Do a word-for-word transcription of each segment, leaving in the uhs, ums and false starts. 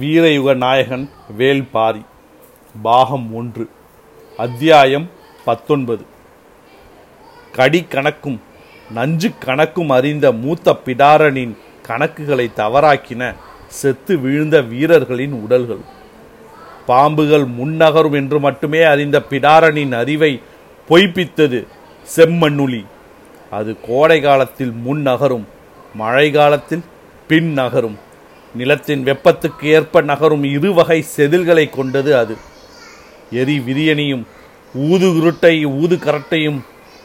வீரயுக நாயகன் வேள்பாரி பாகம் ஒன்று அத்தியாயம் பத்தொன்பது. கடி கணக்கும் நஞ்சு கணக்கும் அறிந்த மூத்த பிடாரனின் கணக்குகளை தவறாக்கின செத்து வீழ்ந்த வீரர்களின் உடல்கள். பாம்புகள் முன்னகரும் என்று மட்டுமே அறிந்த பிடாரனின் அறிவை பொய்ப்பித்தது செம்மண்ணுளி. அது கோடை காலத்தில் முன் நகரும், மழை காலத்தில் பின் நகரும், நிலத்தின் வெப்பத்துக்கு ஏற்ப நகரும் இருவகை செதில்களை கொண்டது. அது எரி விரியனையும் ஊது உருட்டை ஊது கரட்டையும்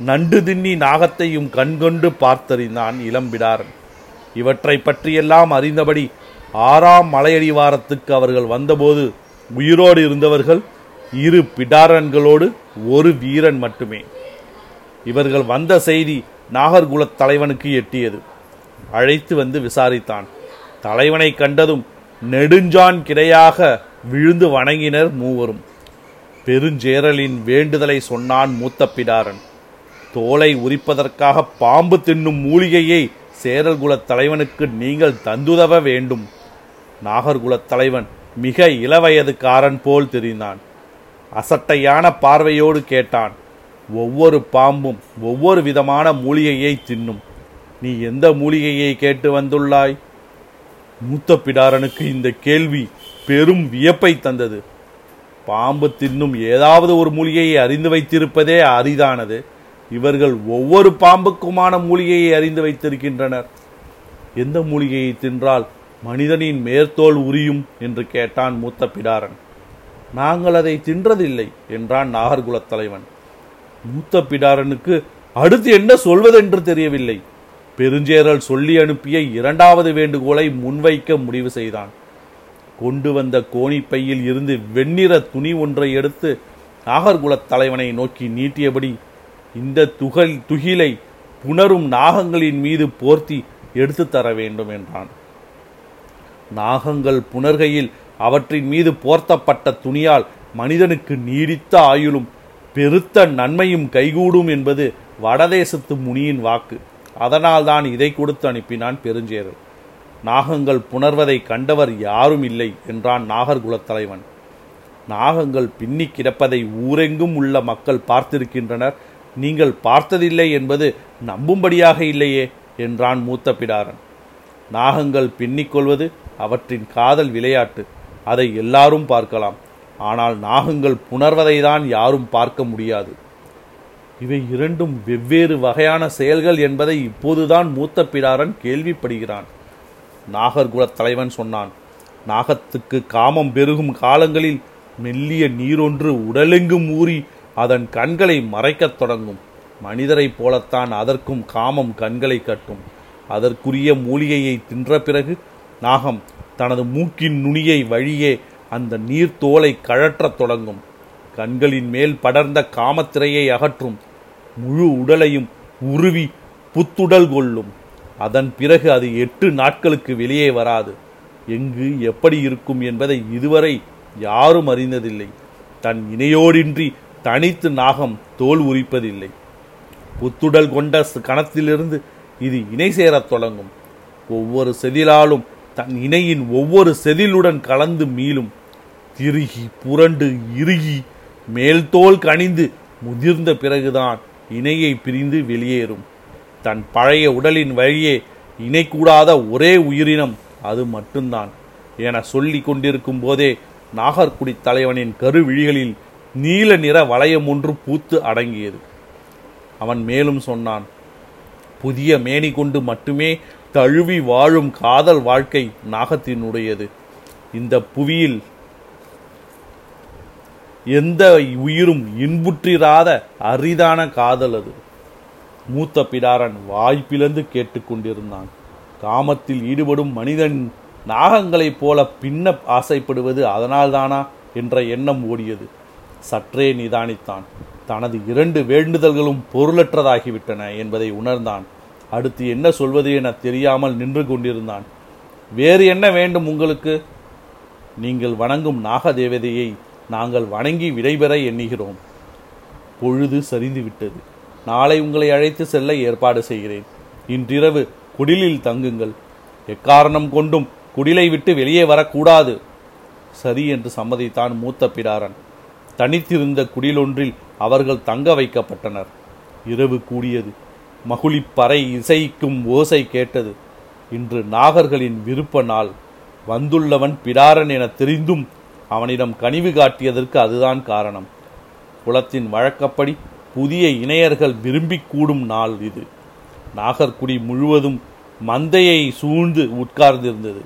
நண்டு தின்னி நாகத்தையும் கண்கொண்டு பார்த்தறிந்தான் இளம்பிடாரன். இவற்றை பற்றியெல்லாம் அறிந்தபடி ஆறாம் மலையடிவாரத்துக்கு அவர்கள் வந்தபோது உயிரோடு இருந்தவர்கள் இரு பிடாரன்களோடு ஒரு வீரன் மட்டுமே. இவர்கள் வந்த செய்தி நாகர்குலத் தலைவனுக்கு எட்டியது. அழைத்து வந்து விசாரித்தான். தலைவனை கண்டதும் நெடுஞ்சான் கிடையாக விழுந்து வணங்கினர் மூவரும். பெருஞ்சேரலின் வேண்டுதலை சொன்னான் மூத்த பிடாரன். தோலை உரிப்பதற்காக பாம்பு தின்னும் மூலிகையை சேரல்குலத் தலைவனுக்கு நீங்கள் தந்துதவ வேண்டும். நாகர்குலத் தலைவன் மிக இளவயதுக்காரன் போல் தெரிந்தான். அசட்டையான பார்வையோடு கேட்டான், ஒவ்வொரு பாம்பும் ஒவ்வொரு விதமான மூலிகையை தின்னும், நீ எந்த மூலிகையை கேட்டு வந்துள்ளாய்? மூத்த பிடாரனுக்கு இந்த கேள்வி பெரும் வியப்பை தந்தது. பாம்பு தின்னும் ஏதாவது ஒரு மூலிகையை அறிந்து வைத்திருப்பதே அரிதானது. இவர்கள் ஒவ்வொரு பாம்புக்குமான மூலிகையை அறிந்து வைத்திருக்கின்றனர். எந்த மூலிகையை தின்றால் மனிதனின் மேற்தோல் உரியும் என்று கேட்டான் மூத்த பிடாரன். நாங்கள் அதை தின்றதில்லை என்றான் நாகர்குலத் தலைவன். மூத்த பிடாரனுக்கு அடுத்து என்ன சொல்வதென்று தெரியவில்லை. பெருஞ்சேரல் சொல்லி அனுப்பிய இரண்டாவது வேண்டுகோளை முன்வைக்க முடிவு செய்தான். கொண்டு வந்த கோணிப்பையில் இருந்து வெண்ணிற துணி ஒன்றை எடுத்து நாகர்குலத் தலைவனை நோக்கி நீட்டியபடி, இந்த துகள் துகிலை புணரும் நாகங்களின் மீது போர்த்தி எடுத்து தர வேண்டும் என்றான். நாகங்கள் புணர்கையில் அவற்றின் மீது போர்த்தப்பட்ட துணியால் மனிதனுக்கு நீடித்த ஆயுளும் பெருத்த நன்மையும் கைகூடும் என்பது வடதேசத்து முனியின் வாக்கு. அதனால் தான் இதை கொடுத்து அனுப்பினான் பெருஞ்சேரல். நாகங்கள் புணர்வதை கண்டவர் யாரும் இல்லை என்றான் நாகர்குலத் தலைவன். நாகங்கள் பின்னி கிடப்பதை ஊரெங்கும் உள்ள மக்கள் பார்த்திருக்கின்றனர், நீங்கள் பார்த்ததில்லை என்பது நம்பும்படியாக இல்லையே என்றான் மூத்த பிடாரன். நாகங்கள் பின்னிக்கொள்வது அவற்றின் காதல் விளையாட்டு, அதை எல்லாரும் பார்க்கலாம். ஆனால் நாகங்கள் புணர்வதை தான் யாரும் பார்க்க முடியாது. இவை இரண்டும் வெவ்வேறு வகையான செயல்கள் என்பதை இப்போதுதான் மூத்த பிடாரன் கேள்விப்படுகிறான். நாகர்குலத் தலைவன் சொன்னான், நாகத்துக்கு காமம் பெருகும் காலங்களில் மெல்லிய நீரொன்று உடலெங்கும் ஊறி அதன் கண்களை மறைக்கத் தொடங்கும். மனிதரைப் போலத்தான் அதற்கும் காமம் கண்களை கட்டும். அதற்குரிய மூலிகையை தின்ற பிறகு நாகம் தனது மூக்கின் நுனியை வழியே அந்த நீர்த்தோலை கழற்றத் தொடங்கும். கண்களின் மேல் படர்ந்த காமத்திரையை அகற்றும். முழு உடலையும் உருவி புத்துடல் கொள்ளும். அதன் பிறகு அது எட்டு நாட்களுக்கு வெளியே வராது. எங்கு எப்படி இருக்கும் என்பதை இதுவரை யாரும் அறிந்ததில்லை. தன் இணையோடின்றி தனித்து நாகம் தோல் உரிப்பதில்லை. புத்துடல் கொண்ட கணத்திலிருந்து இது இணை சேரத் தொடங்கும். ஒவ்வொரு செதிலாலும் தன் இணையின் ஒவ்வொரு செதிலுடன் கலந்து மீளும். திருகி புரண்டு இறுகி மேல் தோல் கனிந்து முதிர்ந்த பிறகுதான் இணையை பிரிந்து வெளியேறும். தன் பழைய உடலின் வழியே இணைக்கூடாத ஒரே உயிரினம் அது மட்டும்தான் என சொல்லி கொண்டிருக்கும் போதே நாகர்குடி தலைவனின் கருவிழிகளில் நீல நிற வளையம் ஒன்று பூத்து அடங்கியது. அவன் மேலும் சொன்னான், புதிய மேனி கொண்டு மட்டுமே தழுவி வாழும் காதல் வாழ்க்கை நாகத்தினுடையது. இந்த புவியில் எந்த உயிரும் இன்புற்றிராத அரிதான காதல் அது. மூத்த பிடாரன் வாய்ப்பிழந்து கேட்டுக்கொண்டிருந்தான். காமத்தில் ஈடுபடும் மனிதன் நாகங்களைப் போல பின்ன ஆசைப்படுவது அதனால்தானா என்ற எண்ணம் ஓடியது. சற்றே நிதானித்தான். தனது இரண்டு வேண்டுதல்களும் பொருளற்றதாகிவிட்டன என்பதை உணர்ந்தான். அடுத்து என்ன சொல்வது என தெரியாமல் நின்று கொண்டிருந்தான். வேறு என்ன வேண்டும் உங்களுக்கு? நீங்கள் வணங்கும் நாக தேவதையை நாங்கள் வணங்கி விடைபெற எண்ணுகிறோம். பொழுது சரிந்துவிட்டது. நாளை உங்களை அழைத்து செல்ல ஏற்பாடு செய்கிறேன். இன்றிரவு குடிலில் தங்குங்கள். எக்காரணம் கொண்டும் குடிலை விட்டு வெளியே வரக்கூடாது சரி என்று சம்மதித்தான் மூத்த பிடாரன். தனித்திருந்த குடிலொன்றில் அவர்கள் தங்க வைக்கப்பட்டனர். இரவு கூடியது. மகுழிப்பறை இசைக்கும் ஓசை கேட்டது. இன்று நாகர்களின் விருப்ப நாள். வந்துள்ளவன் பிடாரன் என தெரிந்தும் அவனிடம் கனிவு காட்டியதற்கு அதுதான் காரணம். குலத்தின் வழக்கப்படி புதிய இணையர்கள் விரும்பி கூடும் நாள் இது. நாகர்குடி முழுவதும் மந்தையை சூழ்ந்து உட்கார்ந்திருந்தது.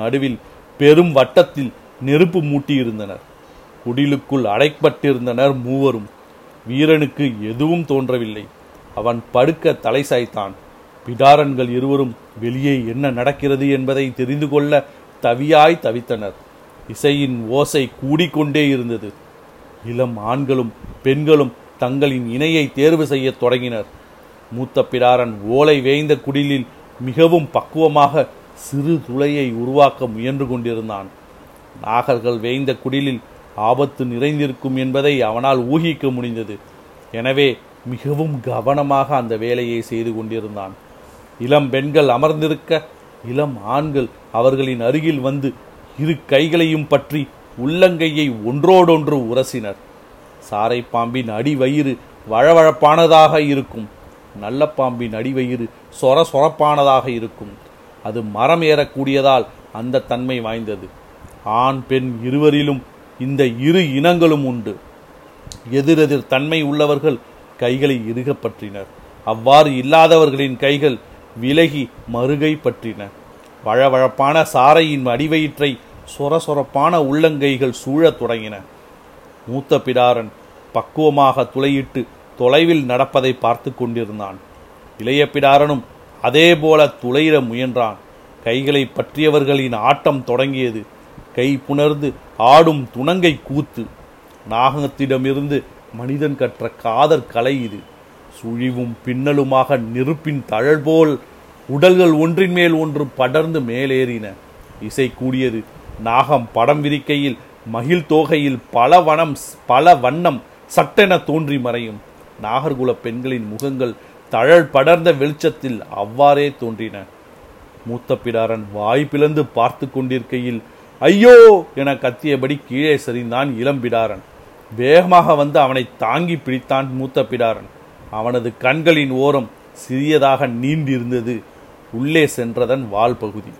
நடுவில் பெரும் வட்டத்தில் நெருப்பு மூட்டியிருந்தனர். குடிலுக்குள் அடைப்பட்டிருந்தனர் மூவரும். வீரனுக்கு எதுவும் தோன்றவில்லை. அவன் படுக்க தலை சாய்த்தான். பிடாரன்கள் இருவரும் வெளியே என்ன நடக்கிறது என்பதை தெரிந்து கொள்ள தவியாய் தவித்தனர். இசையின் ஓசை கூடிக்கொண்டே இருந்தது. இளம் ஆண்களும் பெண்களும் தங்களின் இணையை தேர்வு செய்ய தொடங்கினர். மூத்த பிடாரன் ஓலை வேய்ந்த குடிலில் மிகவும் பக்குவமாக சிறு துளையை உருவாக்க முயன்று கொண்டிருந்தான். நாகர்கள் வேய்ந்த குடிலில் ஆபத்து நிறைந்திருக்கும் என்பதை அவனால் ஊகிக்க முடிந்தது. எனவே மிகவும் கவனமாக அந்த வேலையை செய்து கொண்டிருந்தான். இளம் பெண்கள் அமர்ந்திருக்க இளம் ஆண்கள் அவர்களின் அருகில் வந்து இரு கைகளையும் பற்றி உள்ளங்கையை ஒன்றோடொன்று உரசினர். சாரை பாம்பின் அடிவயிறு வழவழப்பானதாக இருக்கும். நல்ல பாம்பின் அடிவயிறு சொர சொரப்பானதாக இருக்கும். அது மரம் ஏறக்கூடியதால் அந்த தன்மை வாய்ந்தது. ஆண் பெண் இருவரிலும் இந்த இரு இனங்களும் உண்டு. எதிரெதிர் தன்மை உள்ளவர்கள் கைகளை இறுக பற்றினர். அவ்வாறு இல்லாதவர்களின் கைகள் விலகி மறுகை பற்றின. வழவழப்பான சாரையின் அடிவயிற்றை சொரசொரப்பான உள்ளங்கைகள் சூழத் தொடங்கின. மூத்த பிடாரன் பக்குவமாக துளையிட்டு தொலைவில் நடப்பதை பார்த்து கொண்டிருந்தான். இளைய பிடாரனும் அதேபோல துளையிட முயன்றான். கைகளை பற்றியவர்களின் ஆட்டம் தொடங்கியது. கை புணர்ந்து ஆடும் துணங்கை கூத்து. நாகத்திடமிருந்து மனிதன் கற்ற காதற் கலை இது. சுழிவும் பின்னலுமாக நெருப்பின் தழல் போல் உடல்கள் ஒன்றின் மேல் ஒன்று படர்ந்து மேலேறின. இசை கூடியது. நாகம் படம் விரிக்கையில் மகிழ் தோகையில் பல வனம் பல வண்ணம் சட்டென தோன்றி மறையும். நாகர்குல பெண்களின் முகங்கள் தழல் படர்ந்த வெளிச்சத்தில் அவ்வாறே தோன்றின. மூத்த பிடாரன் வாய் பிளந்து பார்த்து கொண்டிருக்கையில் ஐயோ என கத்தியபடி கீழே சரிந்தான் இளம்பிடாரன். வேகமாக வந்து அவனை தாங்கி பிடித்தான் மூத்த பிடாரன். அவனது கண்களின் ஓரம் சிறியதாக நீண்டிருந்தது. உள்ளே சென்றதன் வால் பகுதி.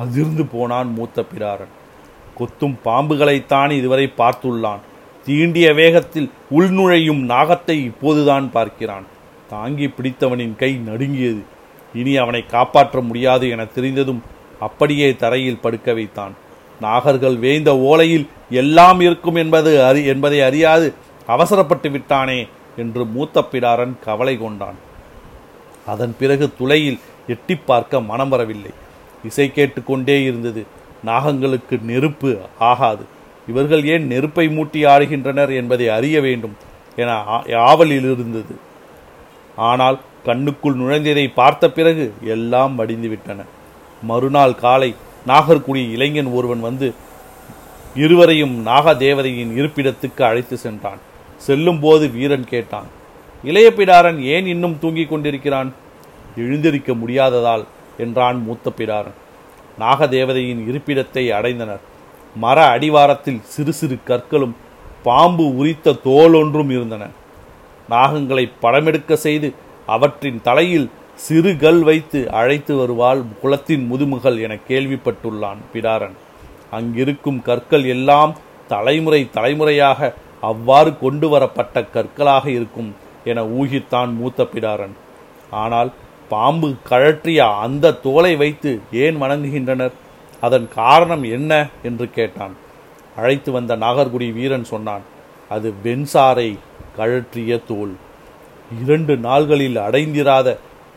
அதிர்ந்து போனான் மூத்த பிடாரன். கொத்தும் பாம்புகளைத்தான் இதுவரை பார்த்துள்ளான். தீண்டிய வேகத்தில் உள்நுழையும் நாகத்தை இப்போதுதான் பார்க்கிறான். தாங்கி பிடித்தவனின் கை நடுங்கியது. இனி அவனை காப்பாற்ற முடியாது என தெரிந்ததும் அப்படியே தரையில் படுக்க வைத்தான். நாகர்கள் வேய்ந்த ஓலையில் எல்லாம் இருக்கும் என்பது அறி என்பதை அறியாது அவசரப்பட்டு விட்டானே என்று மூத்த பிடாரன் கவலை கொண்டான். அதன் பிறகு துளையில் எட்டி பார்க்க மனம் வரவில்லை. இசை கேட்டு கொண்டே இருந்தது. நாகங்களுக்கு நெருப்பு ஆகாது. இவர்கள் ஏன் நெருப்பை மூட்டி ஆடுகின்றனர் என்பதை அறிய வேண்டும் என ஆவலில் இருந்தது. ஆனால் கண்ணுக்குள் நுழைந்ததை பார்த்த பிறகு எல்லாம் வடிந்துவிட்டன. மறுநாள் காலை நாகர்குடி இளைஞன் ஒருவன் வந்து இருவரையும் நாகதேவதையின் இருப்பிடத்துக்கு அழைத்து சென்றான். செல்லும் போது வீரன் கேட்டான், இளைய பிடாரன் ஏன் இன்னும் தூங்கிக் கொண்டிருக்கிறான்? எழுந்திருக்க முடியாததால் என்றான் மூத்த பிடாரன். நாகதேவதையின் இருப்பிடத்தை அடைந்தனர். மர அடிவாரத்தில் சிறு சிறு கற்களும் பாம்பு உரித்த தோலொன்றும் இருந்தன. நாகங்களை படமெடுக்க செய்து அவற்றின் தலையில் சிறு கல் வைத்து அழைத்து வருவாள் குலத்தின் முதுமகள் என கேள்விப்பட்டுள்ளான் பிடாரன். அங்கிருக்கும் கற்கள் எல்லாம் தலைமுறை தலைமுறையாக அவ்வாறு கொண்டு வரப்பட்ட கற்களாக இருக்கும் என ஊகித்தான் மூத்த பிடாரன். ஆனால் பாம்பு கழற்றிய அந்த தோலை வைத்து ஏன் வணங்குகின்றனர்? அதன் காரணம் என்ன என்று கேட்டான். அழைத்து வந்த நாகர்குடி வீரன் சொன்னான், அது வெண்சாரை கழற்றிய தோல். இரண்டு நாள்களில் அடைந்திராத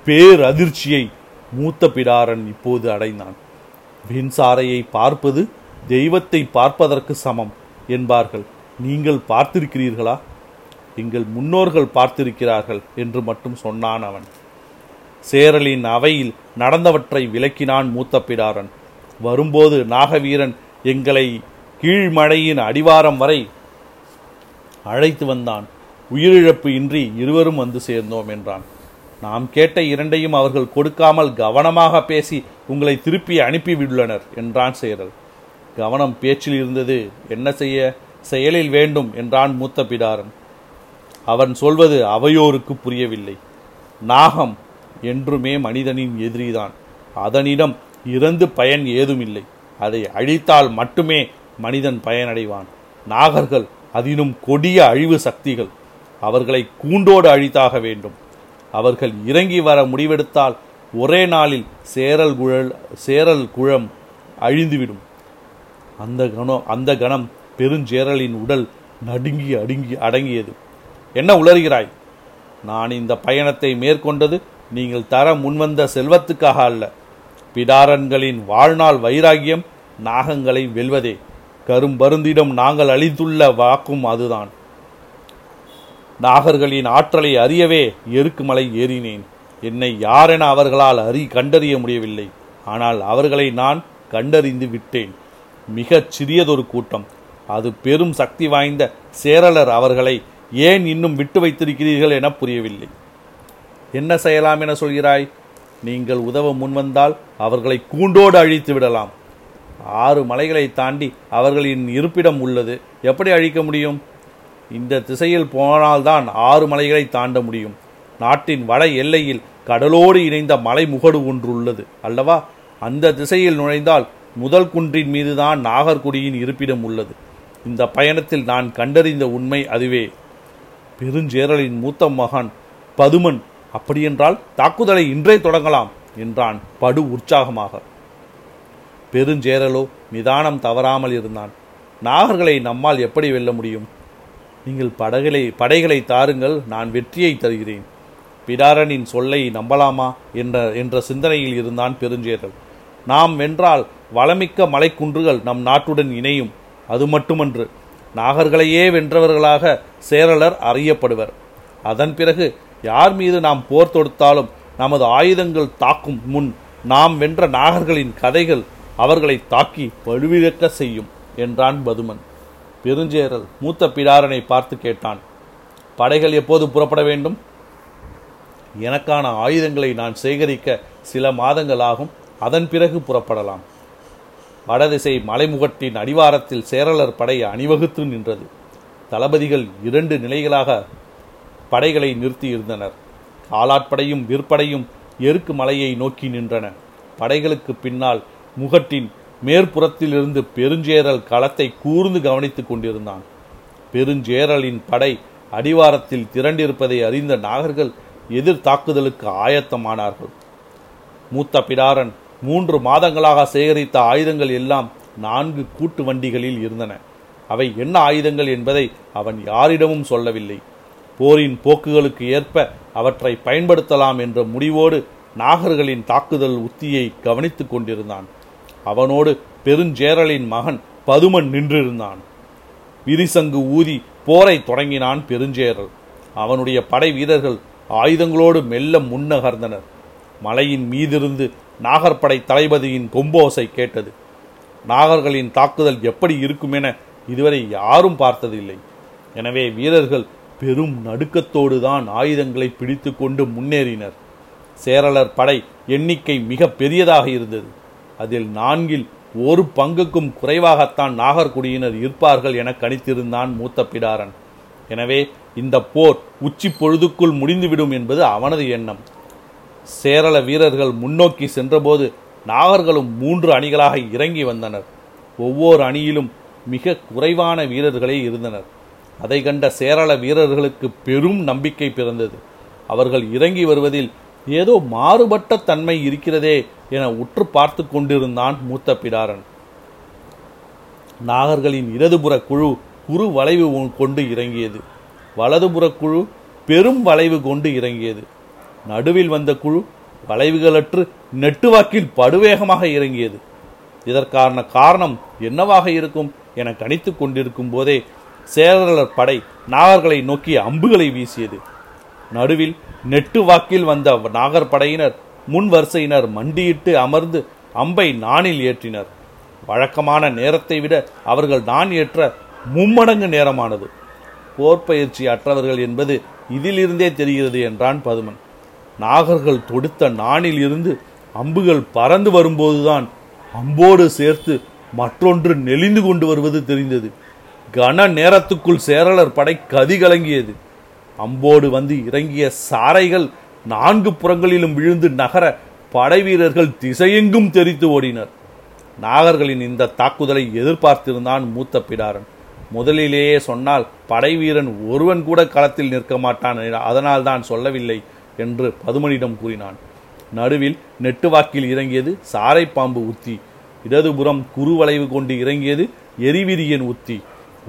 பேரதிர்ச்சியை மூத்த பிடாரன் இப்போது அடைந்தான். வெண்சாரையை பார்ப்பது தெய்வத்தை பார்ப்பதற்கு சமம் என்பார்கள். நீங்கள் பார்த்திருக்கிறீர்களா? எங்கள் முன்னோர்கள் பார்த்திருக்கிறார்கள் என்று மட்டும் சொன்னான் அவன். சேரலின் அவையில் நடந்தவற்றை விளக்கினான் மூத்த பிடாரன். வரும்போது நாகவீரன் எங்களை கீழ்மழையின் அடிவாரம் வரை அழைத்து வந்தான். உயிரிழப்பு இன்றி இருவரும் வந்து சேர்ந்தோம் என்றான். நாம் கேட்ட இரண்டையும் அவர்கள் கொடுக்காமல் கவனமாக பேசி உங்களை திருப்பி அனுப்பிவிடுள்ளனர் என்றான் சேரல். கவனம் பேச்சில் இருந்தது. என்ன செய்ய, செயலில் வேண்டும் என்றான் மூத்த பிடாரன். அவன் சொல்வது அவையோருக்கு புரியவில்லை. நாகம் என்றுமே மனிதனின் எதிரிதான். அதனிடம் இறந்து பயன் ஏதுமில்லை. அதை அழித்தால் மட்டுமே மனிதன் பயனடைவான். நாகர்கள் அதிலும் கொடிய அழிவு சக்திகள். அவர்களை கூண்டோடு அழித்தாக வேண்டும். அவர்கள் இறங்கி வர முடிவெடுத்தால் ஒரே நாளில் சேரல் குழல் சேரல் குழம் அழிந்துவிடும். அந்த கணம் அந்த கணம் பெருஞ்சேரலின் உடல் நடுங்கி அடுங்கி அடங்கியது. என்ன உளறுகிறாய்? நான் இந்த பயணத்தை மேற்கொண்டது நீங்கள் தர முன்வந்த செல்வத்துக்காக அல்ல. பிடாரன்களின் வாழ்நாள் வைராகியம் நாகங்களை வெல்வதே. கரும்பருந்திடம் நாங்கள் அளித்துள்ள வாக்கும் அதுதான். நாகர்களின் ஆற்றலை அறியவே எருக்குமலை ஏறினேன். என்னை யாரென அவர்களால் அறி கண்டறிய முடியவில்லை. ஆனால் அவர்களை நான் கண்டறிந்து விட்டேன். மிகச் சிறியதொரு கூட்டம். அது பெரும் சக்தி வாய்ந்த சேரலர். அவர்களை ஏன் இன்னும் விட்டு வைத்திருக்கிறீர்கள் என புரியவில்லை. என்ன செய்யலாம் என சொல்கிறாய்? நீங்கள் உதவ முன்வந்தால் அவர்களை கூண்டோடு அழித்து விடலாம். ஆறு மலைகளை தாண்டி அவர்களின் இருப்பிடம் உள்ளது. எப்படி அழிக்க முடியும்? இந்த திசையில் போனால்தான் ஆறு மலைகளை தாண்ட முடியும். நாட்டின் வட எல்லையில் கடலோடு இணைந்த மலை முகடு ஒன்று உள்ளது அல்லவா? அந்த திசையில் நுழைந்தால் முதல் குன்றின் மீதுதான் நாகர்குடியின் இருப்பிடம் உள்ளது. இந்த பயணத்தில் நான் கண்டறிந்த உண்மை அதுவே. பெருஞ்சேரலின் மூத்த மகன் பதுமன், அப்படியென்றால் தாக்குதலை இன்றே தொடங்கலாம் என்றான் படு உற்சாகமாக. பெருஞ்சேரலோ நிதானம் தவறாமல் இருந்தான். நாகர்களை நம்மால் எப்படி வெல்ல முடியும்? நீங்கள் படகளை படைகளை தாருங்கள், நான் வெற்றியை தருகிறேன். பிடாரனின் சொல்லை நம்பலாமா என்ற என்ற சிந்தனையில் இருந்தான் பெருஞ்சேரல். நாம் வென்றால் வளமிக்க மலைக்குன்றுகள் நம் நாட்டுடன் இணையும். அது மட்டுமன்று, நாகர்களையே வென்றவர்களாக சேரலர் அறியப்படுவர். அதன் பிறகு யார் மீது நாம் போர் தொடுத்தாலும் நமது ஆயுதங்கள் தாக்கும் முன் நாம் வென்ற நாகர்களின் கதைகள் அவர்களை தாக்கி வலுவிழக்க செய்யும் என்றான் பதுமன். பெருஞ்சேரல் மூத்த பிடாரனை பார்த்து கேட்டான், படைகள் எப்போது புறப்பட வேண்டும்? எனக்கான ஆயுதங்களை நான் சேகரிக்க சில மாதங்கள் ஆகும். அதன் பிறகு புறப்படலாம். வடதிசை மலைமுகட்டின் அடிவாரத்தில் சேரலர் படை அணிவகுத்து நின்றது. தளபதிகள் இரண்டு நிலைகளாக படைகளை நிறுத்தியிருந்தனர். காலாட்படையும் விற்படையும் எருக்கு மலையை நோக்கி நின்றன. படைகளுக்கு பின்னால் முகட்டின் மேற்புறத்திலிருந்து பெருஞ்சேரல் களத்தை கூர்ந்து கவனித்துக் கொண்டிருந்தான். பெருஞ்சேரலின் படை அடிவாரத்தில் திரண்டிருப்பதை அறிந்த நாகர்கள் எதிர் தாக்குதலுக்கு ஆயத்தமானார்கள். மூத்த பிடாரன் மூன்று மாதங்களாக சேகரித்த ஆயுதங்கள் எல்லாம் நான்கு கூட்டு வண்டிகளில் இருந்தன. அவை என்ன ஆயுதங்கள் என்பதை அவன் யாரிடமும் சொல்லவில்லை. போரின் போக்குகளுக்கு ஏற்ப அவற்றை பயன்படுத்தலாம் என்ற முடிவோடு நாகர்களின் தாக்குதல் உத்தியை கவனித்து கொண்டிருந்தான். அவனோடு பெருஞ்சேரலின் மகன் பதுமன் நின்றிருந்தான். விரிசங்கு ஊதி போரை தொடங்கினான் பெருஞ்சேரல். அவனுடைய படை வீரர்கள் ஆயுதங்களோடு மெல்ல முன்னகர்ந்தனர். மலையின் மீதிருந்து நாகர்படை தளபதியின் கொம்போசை கேட்டது. நாகர்களின் தாக்குதல் எப்படி இருக்கும் என இதுவரை யாரும் பார்த்ததில்லை. எனவே வீரர்கள் பெரும் நடுக்கத்தோடு தான் ஆயுதங்களை பிடித்து கொண்டு முன்னேறினர். சேரலர் படை எண்ணிக்கை மிக பெரியதாக இருந்தது. அதில் நான்கில் ஒரு பங்குக்கும் குறைவாகத்தான் நாகர்குடியினர் இருப்பார்கள் என கணித்திருந்தான் மூத்த பிடாரன். எனவே இந்த போர் உச்சி பொழுதுக்குள் முடிந்துவிடும் என்பது அவனது எண்ணம். சேரள வீரர்கள் முன்னோக்கி சென்றபோது நாகர்களும் மூன்று அணிகளாக இறங்கி வந்தனர். ஒவ்வொரு அணியிலும் மிக குறைவான வீரர்களே இருந்தனர். அதை கண்ட சேரள வீரர்களுக்கு பெரும் நம்பிக்கை பிறந்தது. அவர்கள் இறங்கி வருவதில் ஏதோ மாறுபட்ட தன்மை இருக்கிறதே என உற்று பார்த்து கொண்டிருந்தான் மூத்த பிடாரன். நாகர்களின் இடதுபுற குழு குறு வளைவு கொண்டு இறங்கியது. வலதுபுற குழு பெரும் வளைவு கொண்டு இறங்கியது. நடுவில் வந்த குழு வளைவுகளற்று நெட்டுவாக்கில் படுவேகமாக இறங்கியது. இதற்கான காரணம் என்னவாக இருக்கும் என கணித்து கொண்டிருக்கும் போதே சேரலர் படை நாகர்களை நோக்கி அம்புகளை வீசியது. நடுவில் நெட்டு வாக்கில் வந்த நாகர்படையினர் முன் வரிசையினர் மண்டியிட்டு அமர்ந்து அம்பை நாணில் ஏற்றினர். வழக்கமான நேரத்தை விட அவர்கள் நான் ஏற்ற மும்மடங்கு நேரமானது. போர் பயிற்சி அற்றவர்கள் என்பது இதிலிருந்தே தெரிகிறது என்றான் பதுமன். நாகர்கள் தொடுத்த நாணில் இருந்து அம்புகள் பறந்து வரும்போதுதான் அம்போடு சேர்த்து மற்றொன்று நெளிந்து கொண்டு வருவது தெரிந்தது. கன நேரத்துக்குள் சேரலர் படை கதி கலங்கியது. அம்போடு வந்து இறங்கிய சாரைகள் நான்கு புறங்களிலும் விழுந்து நகர படை வீரர்கள் திசையெங்கும் தெரித்து ஓடினர். நாகர்களின் இந்த தாக்குதலை எதிர்பார்த்திருந்தான் மூத்த பிடாரன். முதலிலேயே சொன்னால் படை வீரன் ஒருவன் கூட களத்தில் நிற்க மாட்டான், அதனால் தான் சொல்லவில்லை என்று பதுமனிடம் கூறினான். நடுவில் நெட்டுவாக்கில் இறங்கியது சாரை பாம்பு உத்தி, இடதுபுறம் குறுவளைவு கொண்டு இறங்கியது எரிவிரியன் உத்தி,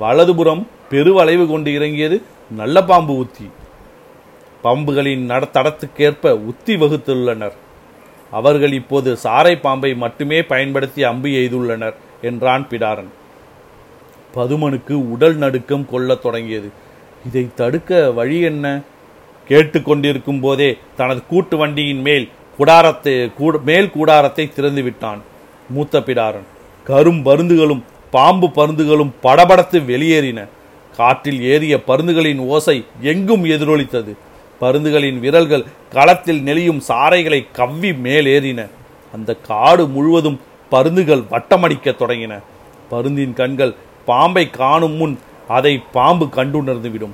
வலதுபுறம் பெருவளைவு கொண்டு இறங்கியது நல்ல பாம்பு உத்தி. பாம்புகளின் நட தடத்துக்கேற்ப உத்தி வகுத்துள்ளனர். அவர்கள் இப்போது சாரை பாம்பை மட்டுமே பயன்படுத்தி அம்பு எய்துள்ளனர் என்றான் பிடாரன். பதுமனுக்கு உடல் நடுக்கம் கொள்ள தொடங்கியது. இதை தடுக்க வழி என்ன? கேட்டு கொண்டிருக்கும் போதே தனது கூட்டு வண்டியின் மேல் கூடாரத்தை மேல் கூடாரத்தை திறந்து விட்டான் மூத்த பிடாரன். கரும் பருந்துகளும் பாம்பு பருந்துகளும் படபடத்து வெளியேறின. காற்றில் ஏறிய பருந்துகளின் ஓசை எங்கும் எதிரொலித்தது. பருந்துகளின் விரல்கள் களத்தில் நெளியும் சாரைகளை கவ்வி மேலேறின. அந்த காடு முழுவதும் பருந்துகள் வட்டமடிக்க தொடங்கின. பருந்தின் கண்கள் பாம்பை காணும் முன் அதை பாம்பு கண்டுணர்ந்து விடும்.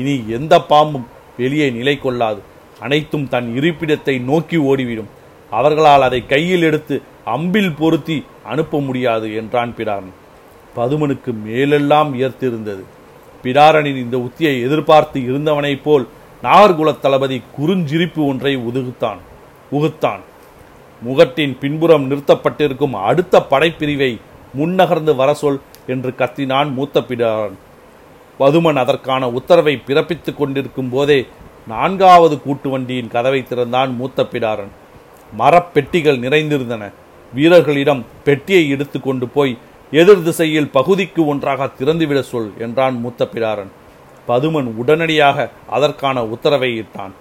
இனி எந்த பாம்பும் வெளியே நிலை கொள்ளாது. அனைத்தும் தன் இருப்பிடத்தை நோக்கி ஓடிவிடும். அவர்களால் அதை கையில் எடுத்து அம்பில் பொருத்தி அனுப்ப முடியாது என்றான் பிடாரன். பதுமனுக்கு மேலெல்லாம் வியர்த்திருந்தது. பிடாரனின் இந்த உத்தியை எதிர்பார்த்து இருந்தவனைப் போல் நாகர்குல தளபதி குறுஞ்சிரிப்பு ஒன்றை உதுகுத்தான் உகுத்தான். முகட்டின் பின்புறம் நிறுத்தப்பட்டிருக்கும் அடுத்த படைப்பிரிவை முன்னகர்ந்து வர சொல் என்று கத்தினான் மூத்த பிடாரன். பதுமன் அதற்கான உத்தரவை பிறப்பித்து கொண்டிருக்கும் போதே நான்காவது கூட்டு வண்டியின் கதவை திறந்தான் மூத்த பிடாரன். மரப்பெட்டிகள் நிறைந்திருந்தன. வீரர்களிடம் பெட்டியை எடுத்து கொண்டு போய் எதிர் திசையில் பகுதிக்கு ஒன்றாக திறந்துவிட சொல் என்றான் மூத்த பிடாரன். பதுமன் உடனடியாக அதற்கான உத்தரவை இட்டான்.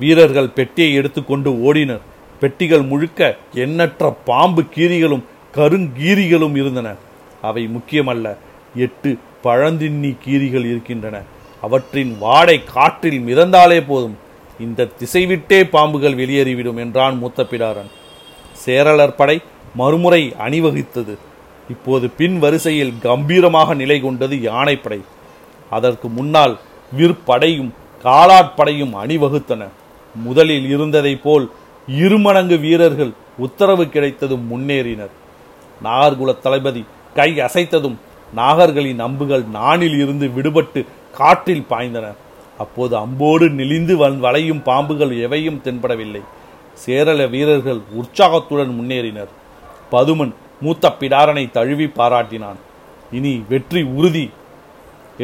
வீரர்கள் பெட்டியை எடுத்துக்கொண்டு ஓடினர். பெட்டிகள் முழுக்க எண்ணற்ற பாம்பு கீரிகளும் கருங்கீரிகளும் இருந்தன. அவை முக்கியமல்ல, எட்டு பழந்தின்னி கீரிகள் இருக்கின்றன. அவற்றின் வாடை காற்றில் மிதந்தாலே போதும், இந்த திசைவிட்டே பாம்புகள் வெளியேறிவிடும் என்றான் மூத்த பிடாரன். சேரலர் படை மறுமுறை அணிவகுத்தது. இப்போது பின் வரிசையில் கம்பீரமாக நிலை கொண்டது யானைப்படை. அதற்கு முன்னால் விற்படையும் காலாட்படையும் அணிவகுத்தன. முதலில் இருந்ததை போல் இருமடங்கு வீரர்கள் உத்தரவு கிடைத்ததும் முன்னேறினர். நாகர்குல தளபதி கை அசைத்ததும் நாகர்களின் அம்புகள் நாணில் இருந்து விடுபட்டு காற்றில் பாய்ந்தன. அப்போது அம்போடு நெளிந்து வளையும் பாம்புகள் எவையும் தென்படவில்லை. சேரள வீரர்கள் உற்சாகத்துடன் முன்னேறினர். பதுமன் மூத்த பிடாரனை தழுவி பாராட்டினான். இனி வெற்றி உறுதி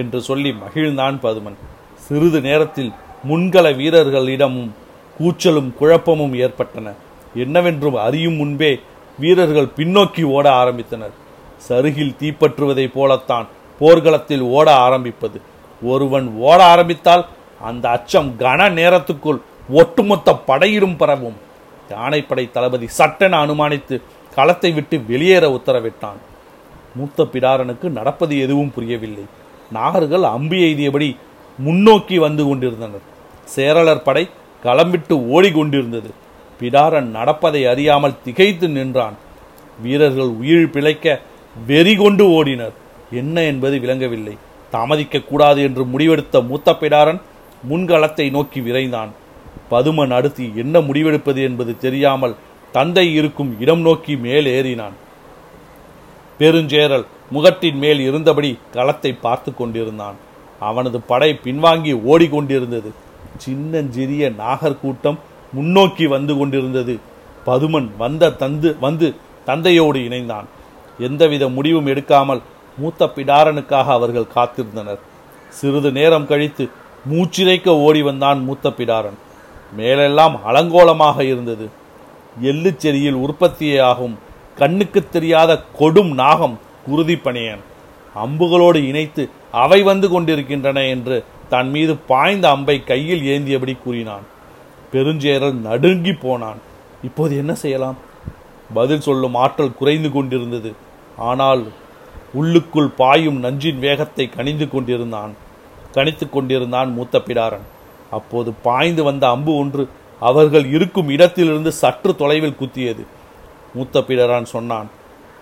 என்று சொல்லி மகிழ்ந்தான் பதுமன். சிறிது நேரத்தில் முன்கள வீரர்களிடமும் கூச்சலும் குழப்பமும் ஏற்பட்டன. என்னவென்று அறியும் முன்பே வீரர்கள் பின்னோக்கி ஓட ஆரம்பித்தனர். சருகில் தீப்பற்றுவதைப் போலத்தான் போர்க்களத்தில் ஓட ஆரம்பிப்பது. ஒருவன் ஓட ஆரம்பித்தால் அந்த அச்சம் கன நேரத்துக்குள் ஒட்டுமொத்த படையிலும் பரவும். யானைப்படை தளபதி சட்டென அனுமானித்து களத்தை விட்டு வெளியேற உத்தரவிட்டான். மூத்த பிடாரனுக்கு நடப்பது எதுவும் புரியவில்லை. நாகர்கள் அம்பு எய்தியபடி முன்னோக்கி வந்து கொண்டிருந்தனர். சேரலர் படை களம்பிட்டு ஓடிக்கொண்டிருந்தது. பிடாரன் நடப்பதை அறியாமல் திகைத்து நின்றான். வீரர்கள் உயிர் பிழைக்க வெறி கொண்டு ஓடினர். என்ன என்பது விளங்கவில்லை. தாமதிக்க கூடாது என்று முடிவெடுத்த மூத்த பிடாரன் முன்களத்தை நோக்கி விரைந்தான். பதுமன் அடுத்து என்ன முடிவெடுப்பது என்பது தெரியாமல் தந்தை இருக்கும் இடம் நோக்கி மேலேறினான். பெருஞ்சேரல் முகட்டின் மேல் இருந்தபடி களத்தை பார்த்து கொண்டிருந்தான். அவனது படை பின்வாங்கி ஓடிக்கொண்டிருந்தது. சின்னஞ்சிறிய நாகர் கூட்டம் முன்னோக்கி வந்து கொண்டிருந்தது. பதுமன் வந்த தந்து வந்து தந்தையோடு இணைந்தான். எந்தவித முடிவும் எடுக்காமல் மூத்த பிடாரனுக்காக அவர்கள் காத்திருந்தனர். சிறிது நேரம் கழித்து மூச்சிறைக்க ஓடி வந்தான் மூத்த பிடாரன். மேலெல்லாம் அலங்கோலமாக இருந்தது. எள்ளு செடியில் உற்பத்தியாகும் கண்ணுக்கு தெரியாத கொடும் நாகம் குருதி பணியன் அம்புகளோடு இணைத்து அவை வந்து கொண்டிருக்கின்றன என்று தன் மீது பாய்ந்த அம்பை கையில் ஏந்தியபடி கூறினான். பெருஞ்சேரல் நடுங்கி போனான். இப்போது என்ன செய்யலாம்? பதில் சொல்லும் ஆற்றல் குறைந்து கொண்டிருந்தது. ஆனால் உள்ளுக்குள் பாயும் நஞ்சின் வேகத்தை கணிந்து கொண்டிருந்தான் கணித்து கொண்டிருந்தான் மூத்த பிடாரன். அப்போது பாய்ந்து வந்த அம்பு ஒன்று அவர்கள் இருக்கும் இடத்திலிருந்து சற்று தொலைவில் குத்தியது. மூத்த பிடாரன் சொன்னான்,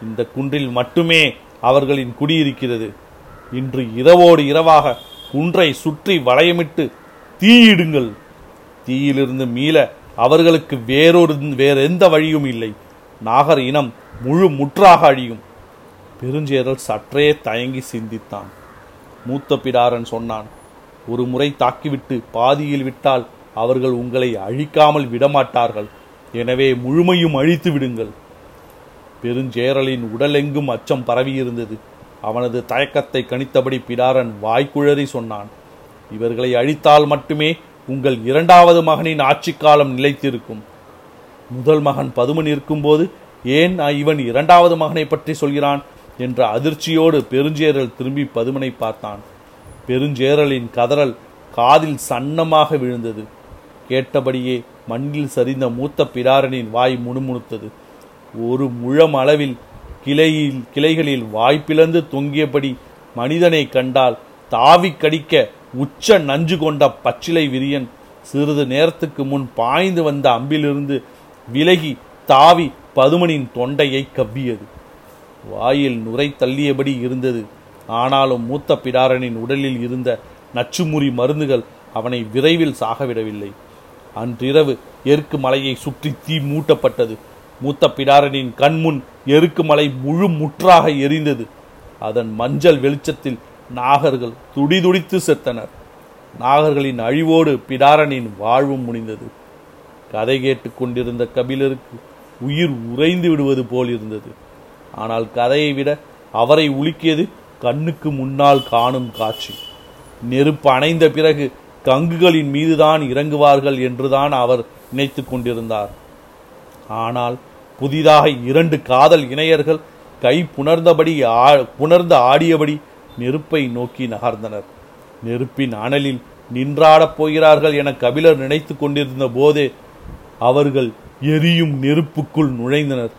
இந்த குன்றில் மட்டுமே அவர்களின் குடியிருக்கிறது. இன்று இரவோடு இரவாக குன்றை சுற்றி வளையமிட்டு தீயிடுங்கள். தீயிலிருந்து மீள அவர்களுக்கு வேறொரு வேறெந்த வழியும் இல்லை. நாகர் இனம் முழு முற்றாக அழியும். பெருஞ்சேரல் சற்றே தயங்கி சிந்தித்தான். மூத்த பிடாரன் சொன்னான், ஒரு முறை தாக்கிவிட்டு பாதியில் விட்டால் அவர்கள் உங்களை அழிக்காமல் விடமாட்டார்கள். எனவே முழுமையும் அழித்து விடுங்கள். பெருஞ்சேரலின் உடலெங்கும் அச்சம் பரவியிருந்தது. அவனது தயக்கத்தை கணித்தபடி பிடாரன் வாய்க்குழறி சொன்னான், இவர்களை அழித்தால் மட்டுமே உங்கள் இரண்டாவது மகனின் ஆட்சி காலம் நிலைத்திருக்கும். முதல் மகன் பதுமன் இருக்கும்போது ஏன் இவன் இரண்டாவது மகனை பற்றி சொல்கிறான் என்ற அதிர்ச்சியோடு பெருஞ்சேரல் திரும்பி பதுமனை பார்த்தான். பெருஞ்சேரலின் கதறல் காதில் சன்னமாக விழுந்தது. கேட்டபடியே மண்ணில் சரிந்த மூத்த பிடாரனின் வாய் முணுமுணுத்தது. ஒரு முழம் அளவில் கிளையில் கிளைகளில் வாய்ப்பிளந்து தொங்கியபடி மனிதனை கண்டால் தாவி கடிக்க உச்ச நஞ்சு கொண்ட பச்சிலை விரியன் சிறிது நேரத்துக்கு முன் பாய்ந்து வந்த அம்பிலிருந்து விலகி தாவி பதுமனின் தொண்டையை கவ்வியது. வாயில் நுரை தள்ளியபடி இருந்தது. ஆனாலும் மூத்த பிடாரனின் உடலில் இருந்த நச்சுமுறி மருந்துகள் அவனை விரைவில் சாகவிடவில்லை. அன்றிரவு எருக்கு மலையை சுற்றி தீ மூட்டப்பட்டது. மூத்த பிடாரனின் கண்முன் எருக்கு மலை முழு முற்றாக எரிந்தது. அதன் மஞ்சள் வெளிச்சத்தில் நாகர்கள் துடிதுடித்து செத்தனர். நாகர்களின் அழிவோடு பிடாரனின் வாழ்வும் முடிந்தது. கதை கேட்டு கொண்டிருந்த கபிலருக்கு உயிர் உறைந்து விடுவது போல் இருந்தது. ஆனால் கதையை விட அவரை உலுக்கியது கண்ணுக்கு முன்னால் காணும் காட்சி. நெருப்பு அணைந்த பிறகு கங்குகளின் மீதுதான் இறங்குவார்கள் என்றுதான் அவர் நினைத்து கொண்டிருந்தார். ஆனால் புதிதாக இரண்டு காதல் இணையர்கள் கை புணர்ந்தபடி புணர்ந்து ஆடியபடி நெருப்பை நோக்கி நகர்ந்தனர். நெருப்பின் அனலில் நின்றாடப் போகிறார்கள் என கபிலர் நினைத்து கொண்டிருந்த போதே அவர்கள் எரியும் நெருப்புக்குள் நுழைந்தனர்.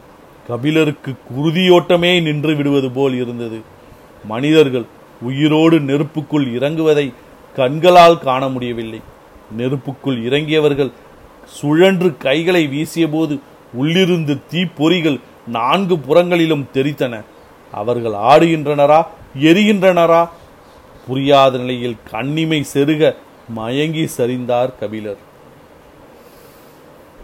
கபிலருக்கு குருதியோட்டமே நின்று விடுவது போல் இருந்தது. மனிதர்கள் உயிரோடு நெருப்புக்குள் இறங்குவதை கண்களால் காண முடியவில்லை. நெருப்புக்குள் இறங்கியவர்கள் சுழன்று கைகளை வீசிய போது உள்ளிருந்து தீப்பொறிகள் நான்கு புறங்களிலும் தெரித்தன. அவர்கள் ஆடுகின்றனரா எரிகின்றனரா புரியாத நிலையில் கண்ணிமை செருக மயங்கி சரிந்தார் கபிலர்.